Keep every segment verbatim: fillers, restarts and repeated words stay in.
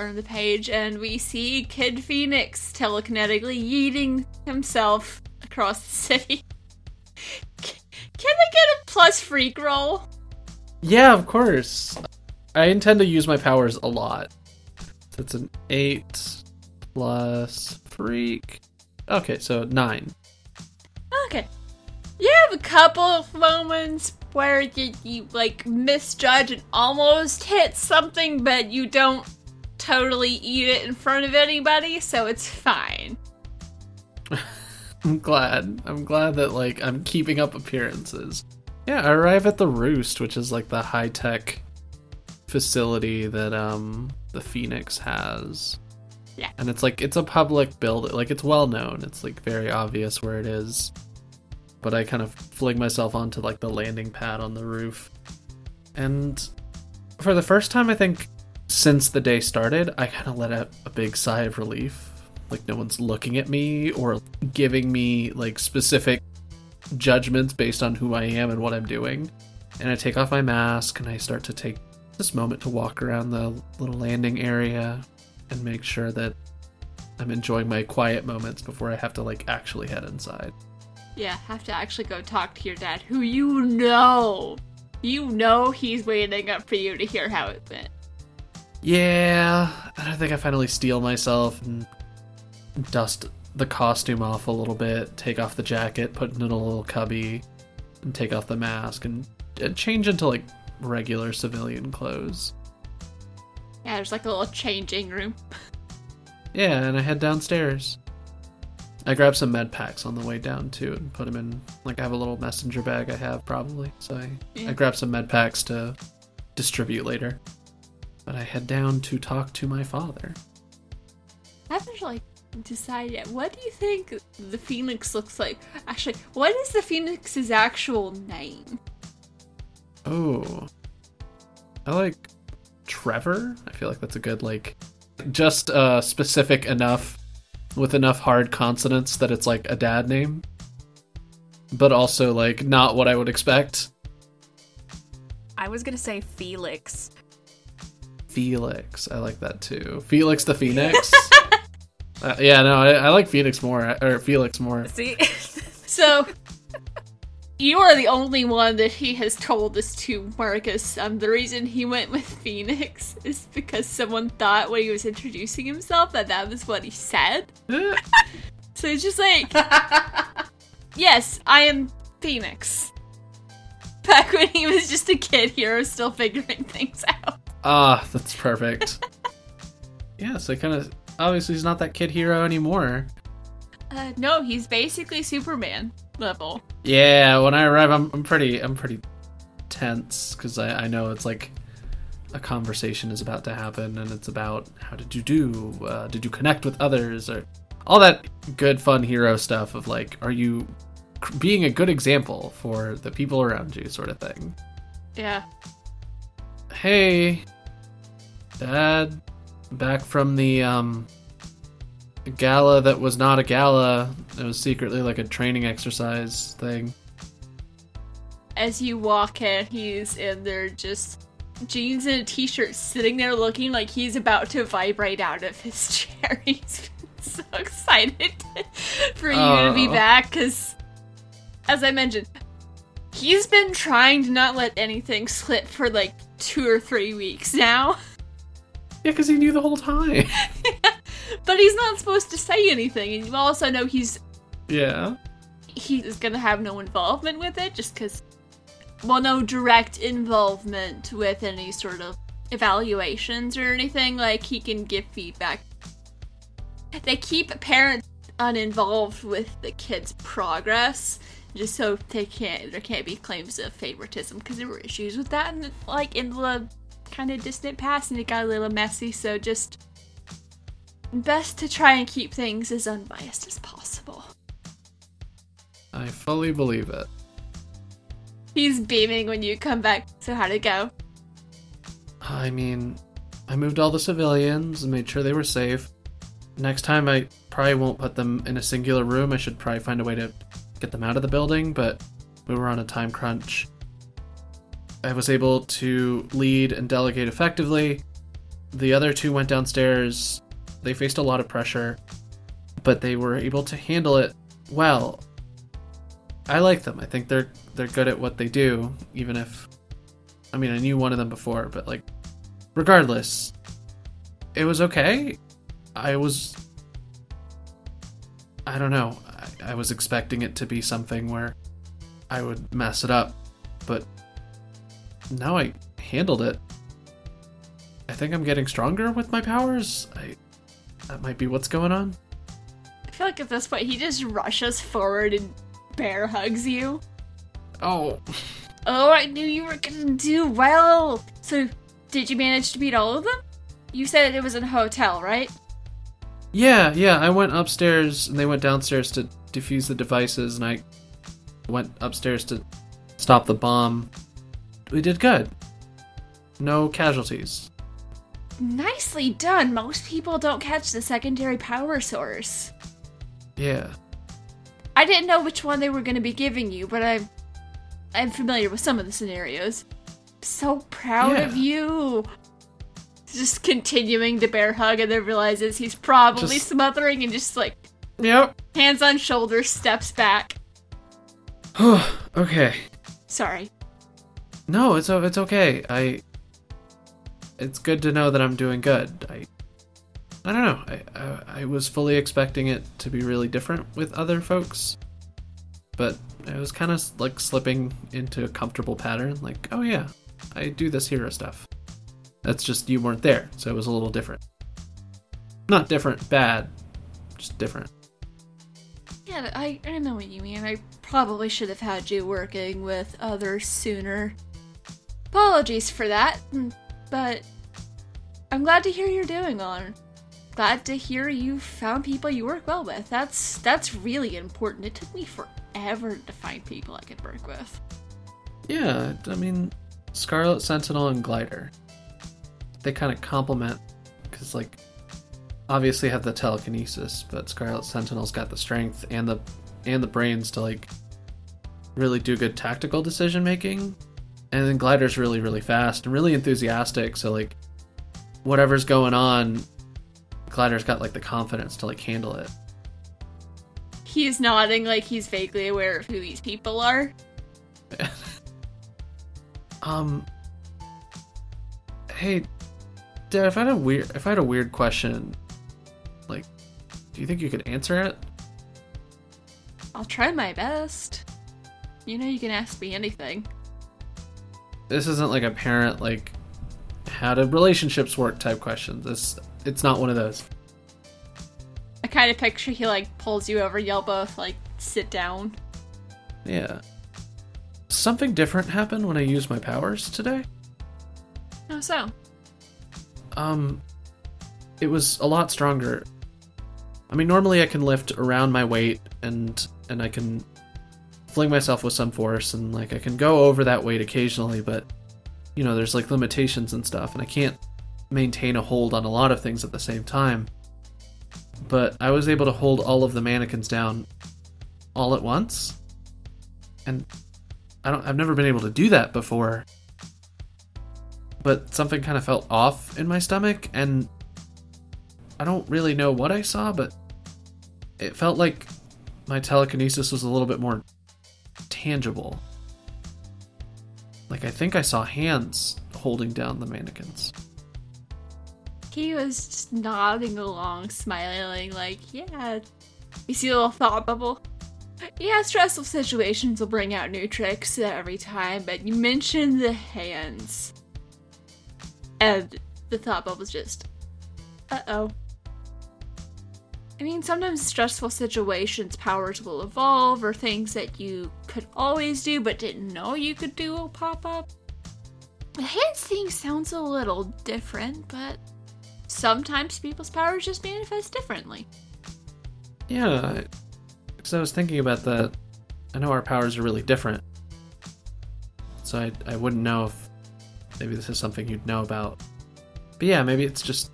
turn the page and we see Kid Phoenix telekinetically yeeting himself across the city. Can I get a plus freak roll? Yeah, of course. I intend to use my powers a lot. That's an eight plus freak. Okay, so nine. Okay. You have a couple of moments where you, you like misjudge and almost hit something, but you don't totally eat it in front of anybody, so it's fine. I'm glad. I'm glad that like I'm keeping up appearances. Yeah, I arrive at the Roost, which is like the high-tech facility that um the Phoenix has. Yeah. And it's like it's a public building, like it's well known. It's like very obvious where it is. But I kind of fling myself onto like the landing pad on the roof. And for the first time I think since the day started, I kind of let out a big sigh of relief. Like no one's looking at me or giving me like specific judgments based on who I am and what I'm doing. And I take off my mask and I start to take this moment to walk around the little landing area and make sure that I'm enjoying my quiet moments before I have to like actually head inside. Yeah, have to actually go talk to your dad, who you know. You know he's waiting up for you to hear how it went. Yeah, and I think I finally steal myself and dust the costume off a little bit, take off the jacket, put it in a little cubby, and take off the mask, and change into, like, regular civilian clothes. Yeah, there's like a little changing room. Yeah, and I head downstairs. I grab some med packs on the way down, too, and put them in, like, I have a little messenger bag I have, probably, so I, yeah. I grab some med packs to distribute later. But I head down to talk to my father. I haven't, like, decided yet. What do you think the Phoenix looks like? Actually, what is the Phoenix's actual name? Oh. I like Trevor. I feel like that's a good, like, just uh, specific enough with enough hard consonants that it's like a dad name, but also like not what I would expect. I was gonna say Felix. Felix, I like that too. Felix the Phoenix. uh, yeah, no, I, I like Phoenix more, or Felix more. See, so you are the only one that he has told this to, Marcus. Um, the reason he went with Phoenix is because someone thought when he was introducing himself that that was what he said. So he's just like, yes, I am Phoenix. Back when he was just a kid here, still figuring things out. Ah, that's perfect. Yeah, so kind of, obviously he's not that kid hero anymore. Uh, no, he's basically Superman level. Yeah, when I arrive, I'm, I'm pretty, I'm pretty tense because I, I know it's like a conversation is about to happen, and it's about how did you do? Uh, did you connect with others? Or all that good, fun hero stuff of like, are you being a good example for the people around you, sort of thing. Yeah. Hey, Dad, back from the um. A gala that was not a gala. It was secretly like a training exercise thing. As you walk in, he's in there just jeans and a t-shirt sitting there looking like he's about to vibrate out of his chair. He's been so excited for you oh. to be back because, as I mentioned, he's been trying to not let anything slip for like two or three weeks now. Yeah, because he knew the whole time. But he's not supposed to say anything, and you also know he's... Yeah. He is going to have no involvement with it, just because... Well, no direct involvement with any sort of evaluations or anything. Like, he can give feedback. They keep parents uninvolved with the kids' progress, just so they can't, there can't be claims of favoritism, because there were issues with that, and like, in the kind of distant past, and it got a little messy, so just... Best to try and keep things as unbiased as possible. I fully believe it. He's beaming when you come back, so how'd it go? I mean, I moved all the civilians and made sure they were safe. Next time I probably won't put them in a singular room. I should probably find a way to get them out of the building, but we were on a time crunch. I was able to lead and delegate effectively. The other two went downstairs. They faced a lot of pressure, but they were able to handle it well. I like them. I think they're they're good at what they do, even if, I mean, I knew one of them before, but like, regardless, it was okay. I was, I don't know. I, I was expecting it to be something where I would mess it up, but now I handled it. I think I'm getting stronger with my powers. I, that might be what's going on. I feel like at this point, he just rushes forward and bear hugs you. Oh. Oh, I knew you were gonna do well. So, did you manage to beat all of them? You said it was in a hotel, right? Yeah, yeah. I went upstairs and they went downstairs to defuse the devices, and I went upstairs to stop the bomb. We did good. No casualties. Nicely done. Most people don't catch the secondary power source. Yeah. I didn't know which one they were going to be giving you, but I'm, I'm familiar with some of the scenarios. So proud yeah. of you. Just continuing to bear hug, and then realizes he's probably just smothering, and just like, yep. Hands on shoulders, steps back. Okay. Sorry. No, it's it's okay. I. It's good to know that I'm doing good. I I don't know. I, I I was fully expecting it to be really different with other folks, but I was kind of like slipping into a comfortable pattern. Like, oh yeah, I do this hero stuff. That's just you weren't there, so it was a little different. Not different, bad, just different. Yeah, I, I know what you mean. I probably should have had you working with others sooner. Apologies for that. But I'm glad to hear you're doing on. Glad to hear you found people you work well with. That's that's really important. It took me forever to find people I could work with. Yeah, I mean, Scarlet Sentinel and Glider. They kind of complement, because, like, obviously have the telekinesis, but Scarlet Sentinel's got the strength and the and the brains to, like, really do good tactical decision-making. And then Glider's really, really fast and really enthusiastic. So, like, whatever's going on, Glider's got, like, the confidence to, like, handle it. He's nodding like he's vaguely aware of who these people are. um. Hey, Dad, if I had a weird, if I had a weird question, like, do you think you could answer it? I'll try my best. You know, you can ask me anything. This isn't like a parent, like, how do relationships work type question. This, it's not one of those. I kind of picture he, like, pulls you over, y'all both, like, sit down. Yeah. Something different happened when I used my powers today. How so? Um, it was a lot stronger. I mean, normally I can lift around my weight, and and I can fling myself with some force, and like I can go over that weight occasionally, but you know, there's like limitations and stuff, and I can't maintain a hold on a lot of things at the same time. But I was able to hold all of the mannequins down all at once, and I don't I've never been able to do that before. But something kind of felt off in my stomach, and I don't really know what I saw, but it felt like my telekinesis was a little bit more tangible. Like, I think I saw hands holding down the mannequins. He was just nodding along, smiling, like, yeah. You see a little thought bubble? Yeah, stressful situations will bring out new tricks every time, but you mentioned the hands. And the thought bubble was just, uh-oh. I mean, sometimes stressful situations, powers will evolve, or things that you could always do but didn't know you could do will pop up. The hands thing sounds a little different, but sometimes people's powers just manifest differently. Yeah, because I was thinking about that. I know our powers are really different, so I, I wouldn't know if maybe this is something you'd know about. But yeah, maybe it's just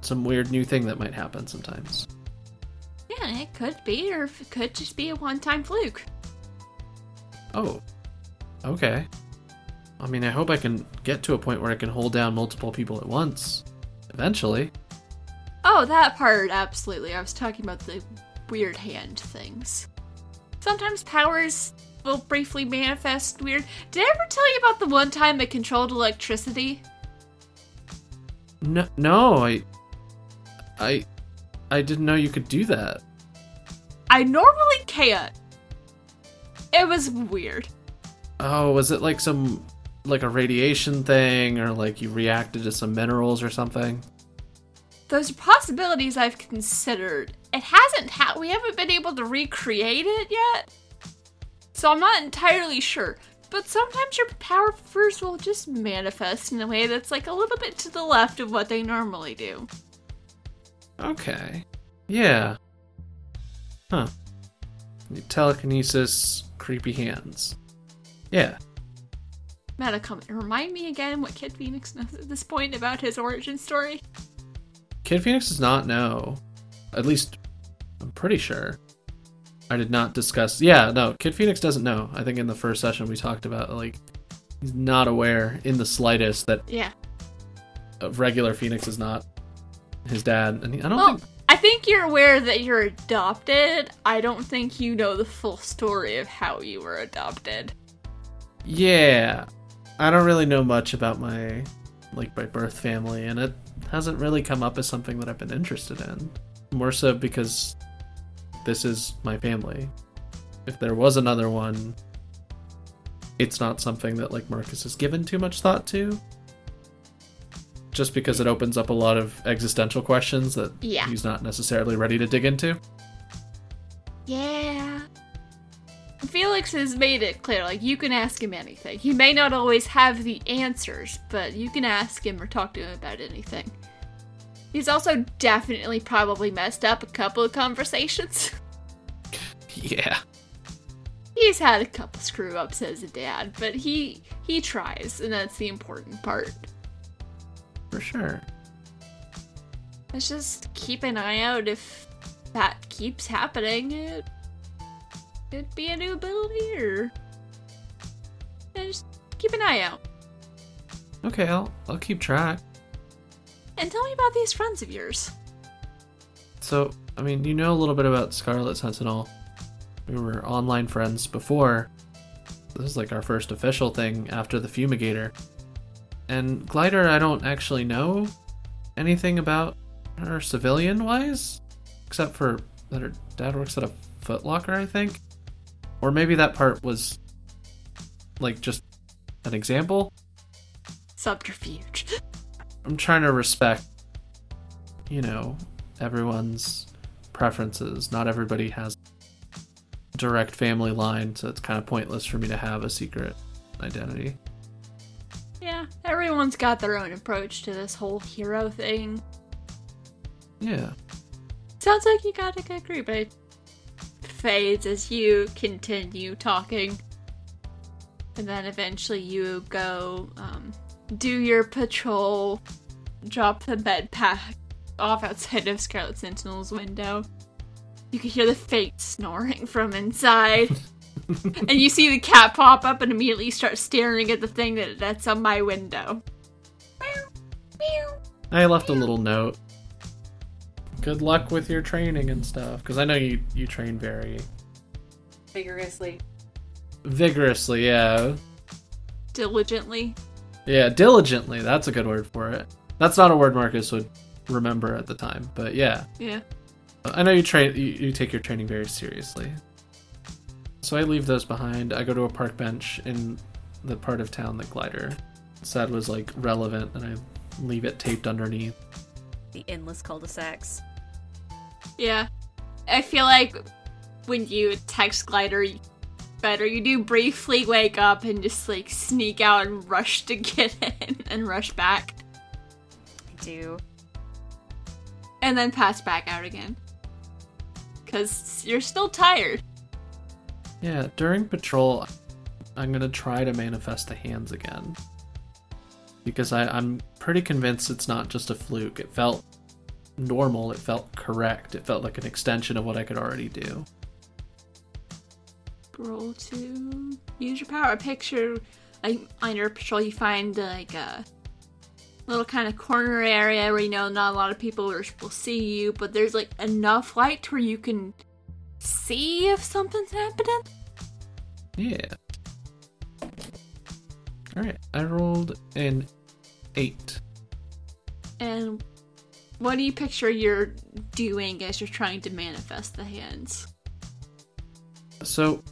some weird new thing that might happen sometimes. Yeah, it could be, or it could just be a one-time fluke. Oh, okay. I mean, I hope I can get to a point where I can hold down multiple people at once. Eventually. Oh, that part, absolutely. I was talking about the weird hand things. Sometimes powers will briefly manifest weird. Did I ever tell you about the one time I controlled electricity? No, no, I... I... I didn't know you could do that. I normally can't. It was weird. Oh, was it like some... like a radiation thing, or like you reacted to some minerals or something? Those are possibilities I've considered. It hasn't ha- we haven't been able to recreate it yet, so I'm not entirely sure. But sometimes your power first will just manifest in a way that's like a little bit to the left of what they normally do. Okay. Yeah. Huh. Telekinesis, creepy hands. Yeah. Medicum, remind me again what Kid Phoenix knows at this point about his origin story. Kid Phoenix does not know. At least, I'm pretty sure. I did not discuss... Yeah, no, Kid Phoenix doesn't know. I think in the first session we talked about, like, he's not aware in the slightest that... Yeah. Regular Phoenix is not his dad. And he, I don't well, think... I think you're aware that you're adopted. I don't think you know the full story of how you were adopted. Yeah. I don't really know much about my, like, my birth family, and it hasn't really come up as something that I've been interested in. More so because this is my family. If there was another one, it's not something that, like, Marcus has given too much thought to. Just because it opens up a lot of existential questions that yeah. he's not necessarily ready to dig into. Yeah. Felix has made it clear, like, you can ask him anything. He may not always have the answers, but you can ask him or talk to him about anything. He's also definitely probably messed up a couple of conversations. Yeah. He's had a couple screw-ups as a dad, but he he tries, and that's the important part. For sure. Let's just keep an eye out if that keeps happening. It- Could be a new ability, or yeah, just keep an eye out. Okay, I'll I'll keep track. And tell me about these friends of yours. So, I mean, you know a little bit about Scarlet Sentinel. We were online friends before. This is like our first official thing after the Fumigator. And Glider, I don't actually know anything about her civilian-wise, except for that her dad works at a Footlocker, I think. Or maybe that part was, like, just an example? Subterfuge. I'm trying to respect, you know, everyone's preferences. Not everybody has a direct family line, so it's kind of pointless for me to have a secret identity. Yeah, everyone's got their own approach to this whole hero thing. Yeah. Sounds like you got a good group, babe. Fades as you continue talking, and then eventually you go um, do your patrol, drop the med pack off outside of Scarlet Sentinel's window. You can hear the faint snoring from inside, and you see the cat pop up and immediately start staring at the thing that that's on my window. I left a little note. Good luck with your training and stuff, because I know you, you train very... Vigorously. Vigorously, yeah. Diligently. Yeah, diligently, that's a good word for it. That's not a word Marcus would remember at the time, but yeah. Yeah. I know you train. You, you take your training very seriously. So I leave those behind. I go to a park bench in the part of town that Glider said was, like, relevant, and I leave it taped underneath. The endless cul-de-sacs. Yeah. I feel like when you text Glider better, you do briefly wake up and just, like, sneak out and rush to get in and rush back. I do. And then pass back out again. Because you're still tired. Yeah, during patrol, I'm going to try to manifest the hands again. Because I, I'm pretty convinced it's not just a fluke. It felt normal. It felt correct. It felt like an extension of what I could already do. Roll to use your power. Picture, like, on your patrol, you find, like, a little kind of corner area where, you know, not a lot of people will see you, but there's like enough light where you can see if something's happening. Yeah. Alright, I rolled an eight. And what do you picture you're doing as you're trying to manifest the hands? So,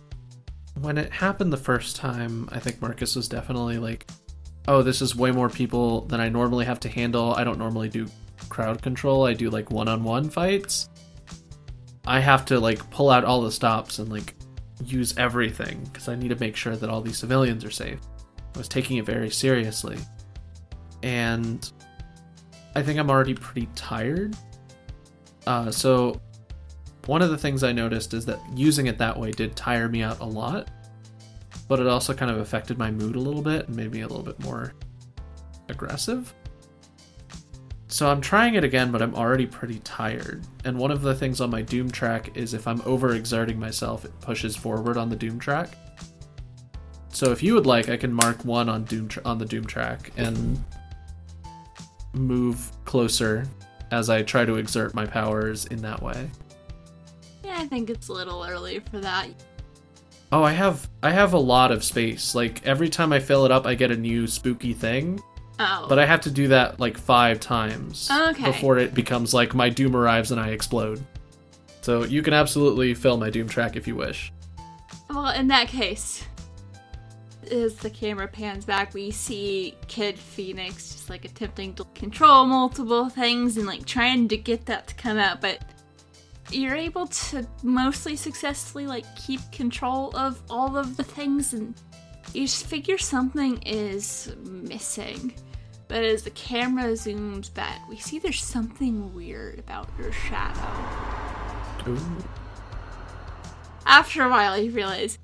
when it happened the first time, I think Marcus was definitely like, oh, this is way more people than I normally have to handle. I don't normally do crowd control. I do, like, one-on-one fights. I have to, like, pull out all the stops and, like, use everything, because I need to make sure that all these civilians are safe. I was taking it very seriously. And I think I'm already pretty tired. Uh, so one of the things I noticed is that using it that way did tire me out a lot, but it also kind of affected my mood a little bit and made me a little bit more aggressive. So I'm trying it again, but I'm already pretty tired. And one of the things on my Doom Track is if I'm overexerting myself, it pushes forward on the Doom Track. So if you would like, I can mark one on Doom tra- on the Doom Track and move closer as I try to exert my powers in that way. Yeah, I think it's a little early for that. Oh, I have I have a lot of space. Like, every time I fill it up, I get a new spooky thing. Oh. But I have to do that, like, five times okay. before it becomes, like, my Doom arrives and I explode. So you can absolutely fill my Doom Track if you wish. Well, in that case, as the camera pans back, we see Kid Phoenix just, like, attempting to control multiple things and, like, trying to get that to come out, but you're able to mostly successfully, like, keep control of all of the things, and you just figure something is missing. But as the camera zooms back, we see there's something weird about your shadow. Ooh. After a while, you realize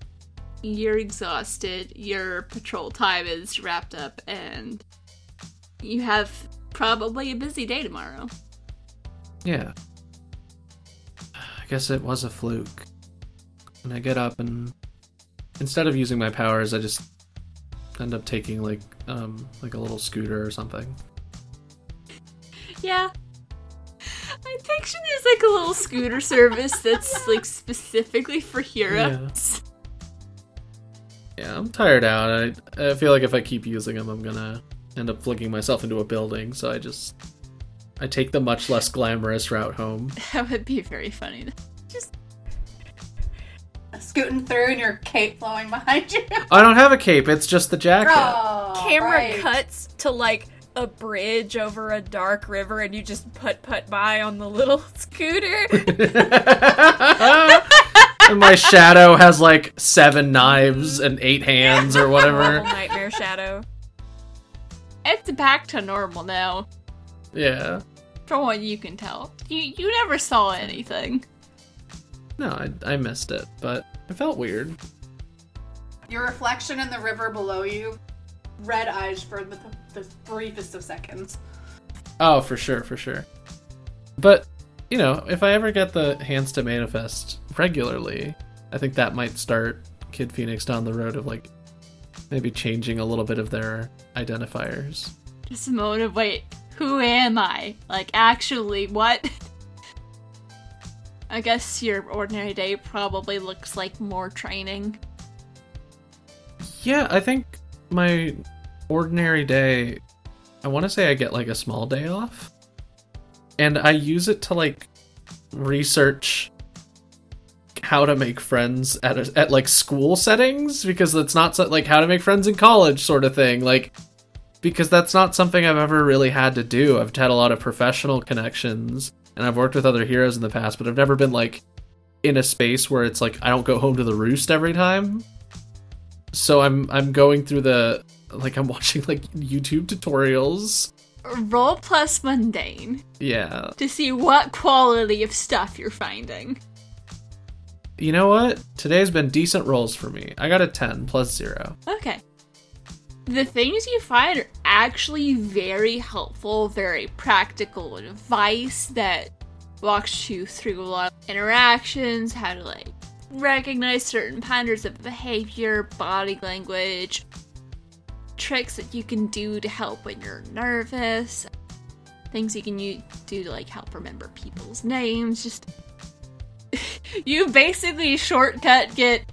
you're exhausted, your patrol time is wrapped up, and you have probably a busy day tomorrow. Yeah. I guess it was a fluke. And I get up, and instead of using my powers, I just end up taking, like, um, like a little scooter or something. Yeah. I picture there's, like, a little scooter service that's, like, specifically for heroes. Yeah. Yeah, I'm tired out. I I feel like if I keep using them, I'm gonna end up flicking myself into a building, so I just I take the much less glamorous route home. That would be very funny. Just scooting through and your cape flowing behind you. I don't have a cape, it's just the jacket. Oh, camera right. cuts to, like, a bridge over a dark river and you just putt-putt by on the little scooter. And my shadow has, like, seven knives and eight hands or whatever. Nightmare shadow. It's back to normal now. Yeah. From what you can tell. You you never saw anything. No, I, I missed it, but it felt weird. Your reflection in the river below you, red eyes for the, the briefest of seconds. Oh, for sure, for sure. But, you know, if I ever get the hands to manifest regularly, I think that might start Kid Phoenix down the road of, like, maybe changing a little bit of their identifiers. Just a moment of, wait, who am I? Like, actually, what? I guess your ordinary day probably looks like more training. Yeah, I think my ordinary day, I want to say I get, like, a small day off. And I use it to, like, research how to make friends at, a, at like, school settings, because that's not, so, like, how to make friends in college sort of thing. Like, because that's not something I've ever really had to do. I've had a lot of professional connections, and I've worked with other heroes in the past, but I've never been, like, in a space where it's, like, I don't go home to the roost every time. So I'm I'm going through the, like, I'm watching, like, YouTube tutorials. Roll plus mundane. Yeah. To see what quality of stuff you're finding. You know what? Today's been decent rolls for me. I got a ten plus zero. Okay. The things you find are actually very helpful, very practical advice that walks you through a lot of interactions, how to, like, recognize certain patterns of behavior, body language, tricks that you can do to help when you're nervous, things you can use, do to like help remember people's names. Just you basically shortcut get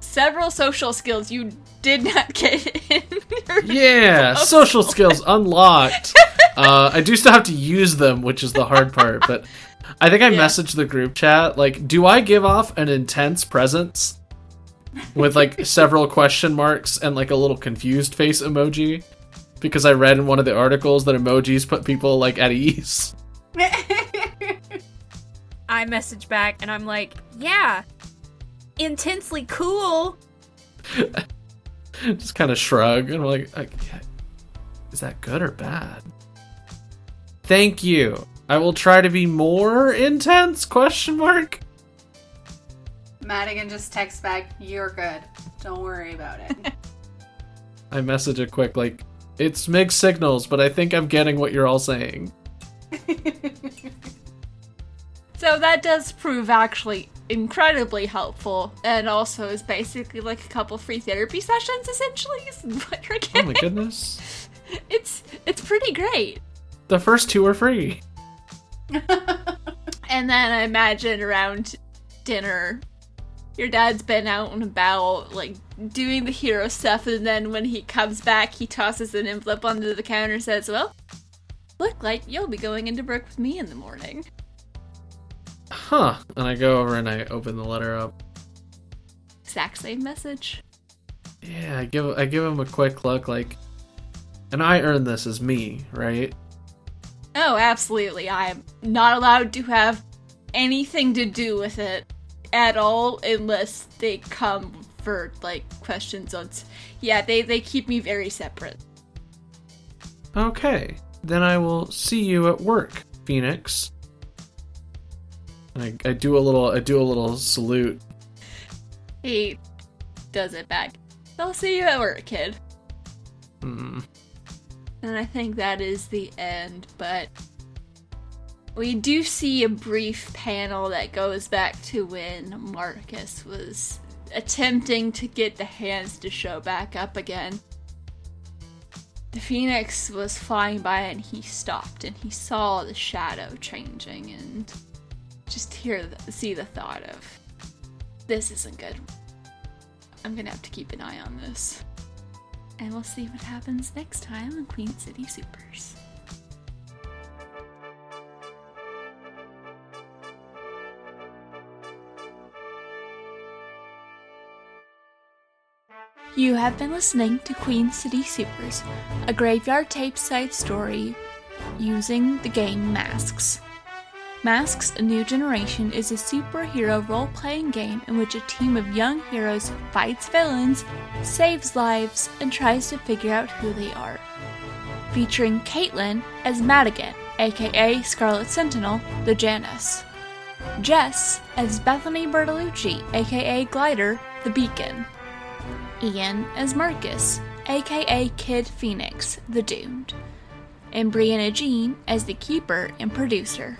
several social skills you did not get in your yeah social skills unlocked. uh I do still have to use them, which is the hard part, but I think I yeah. messaged the group chat like, do I give off an intense presence with like several question marks and like a little confused face emoji, because I read in one of the articles that emojis put people like at ease. I message back and I'm like, yeah, intensely cool. Just kind of shrug and we're like, like, is that good or bad? Thank you. I will try to be more intense, question mark. Madigan just texts back, you're good. Don't worry about it. I message it quick, like, it's mixed signals, but I think I'm getting what you're all saying. So that does prove actually incredibly helpful, and also is basically like a couple free therapy sessions, essentially, is what you're getting. Oh my goodness. It's, it's pretty great. The first two are free. And then I imagine around dinner, your dad's been out and about, like, doing the hero stuff, and then when he comes back, he tosses an envelope onto the counter and says, well, look like you'll be going into work with me in the morning. Huh. And I go over and I open the letter up. Exact same message. Yeah, I give, I give him a quick look, like, and I earned this as me, right? Oh, absolutely. I am not allowed to have anything to do with it at all unless they come for, like, questions on... Yeah, they, they keep me very separate. Okay. Then I will see you at work, Phoenix. I, I do a little I do a little salute. He does it back. I'll see you at work, kid. Hmm. And I think that is the end, but we do see a brief panel that goes back to when Marcus was attempting to get the hands to show back up again. The Phoenix was flying by and he stopped and he saw the shadow changing and just hear the, see the thought of, this isn't good. I'm gonna have to keep an eye on this. And we'll see what happens next time on Queen City Supers. You have been listening to Queen City Supers, a graveyard tape side story using the game Masks. Masks A New Generation is a superhero role-playing game in which a team of young heroes fights villains, saves lives, and tries to figure out who they are. Featuring Caitlin as Madigan, aka Scarlet Sentinel, the Janus. Jess as Bethany Bertolucci, aka Glider, the Beacon. Ian as Marcus, aka Kid Phoenix, the Doomed. And Brianna Jean as the Keeper and Producer.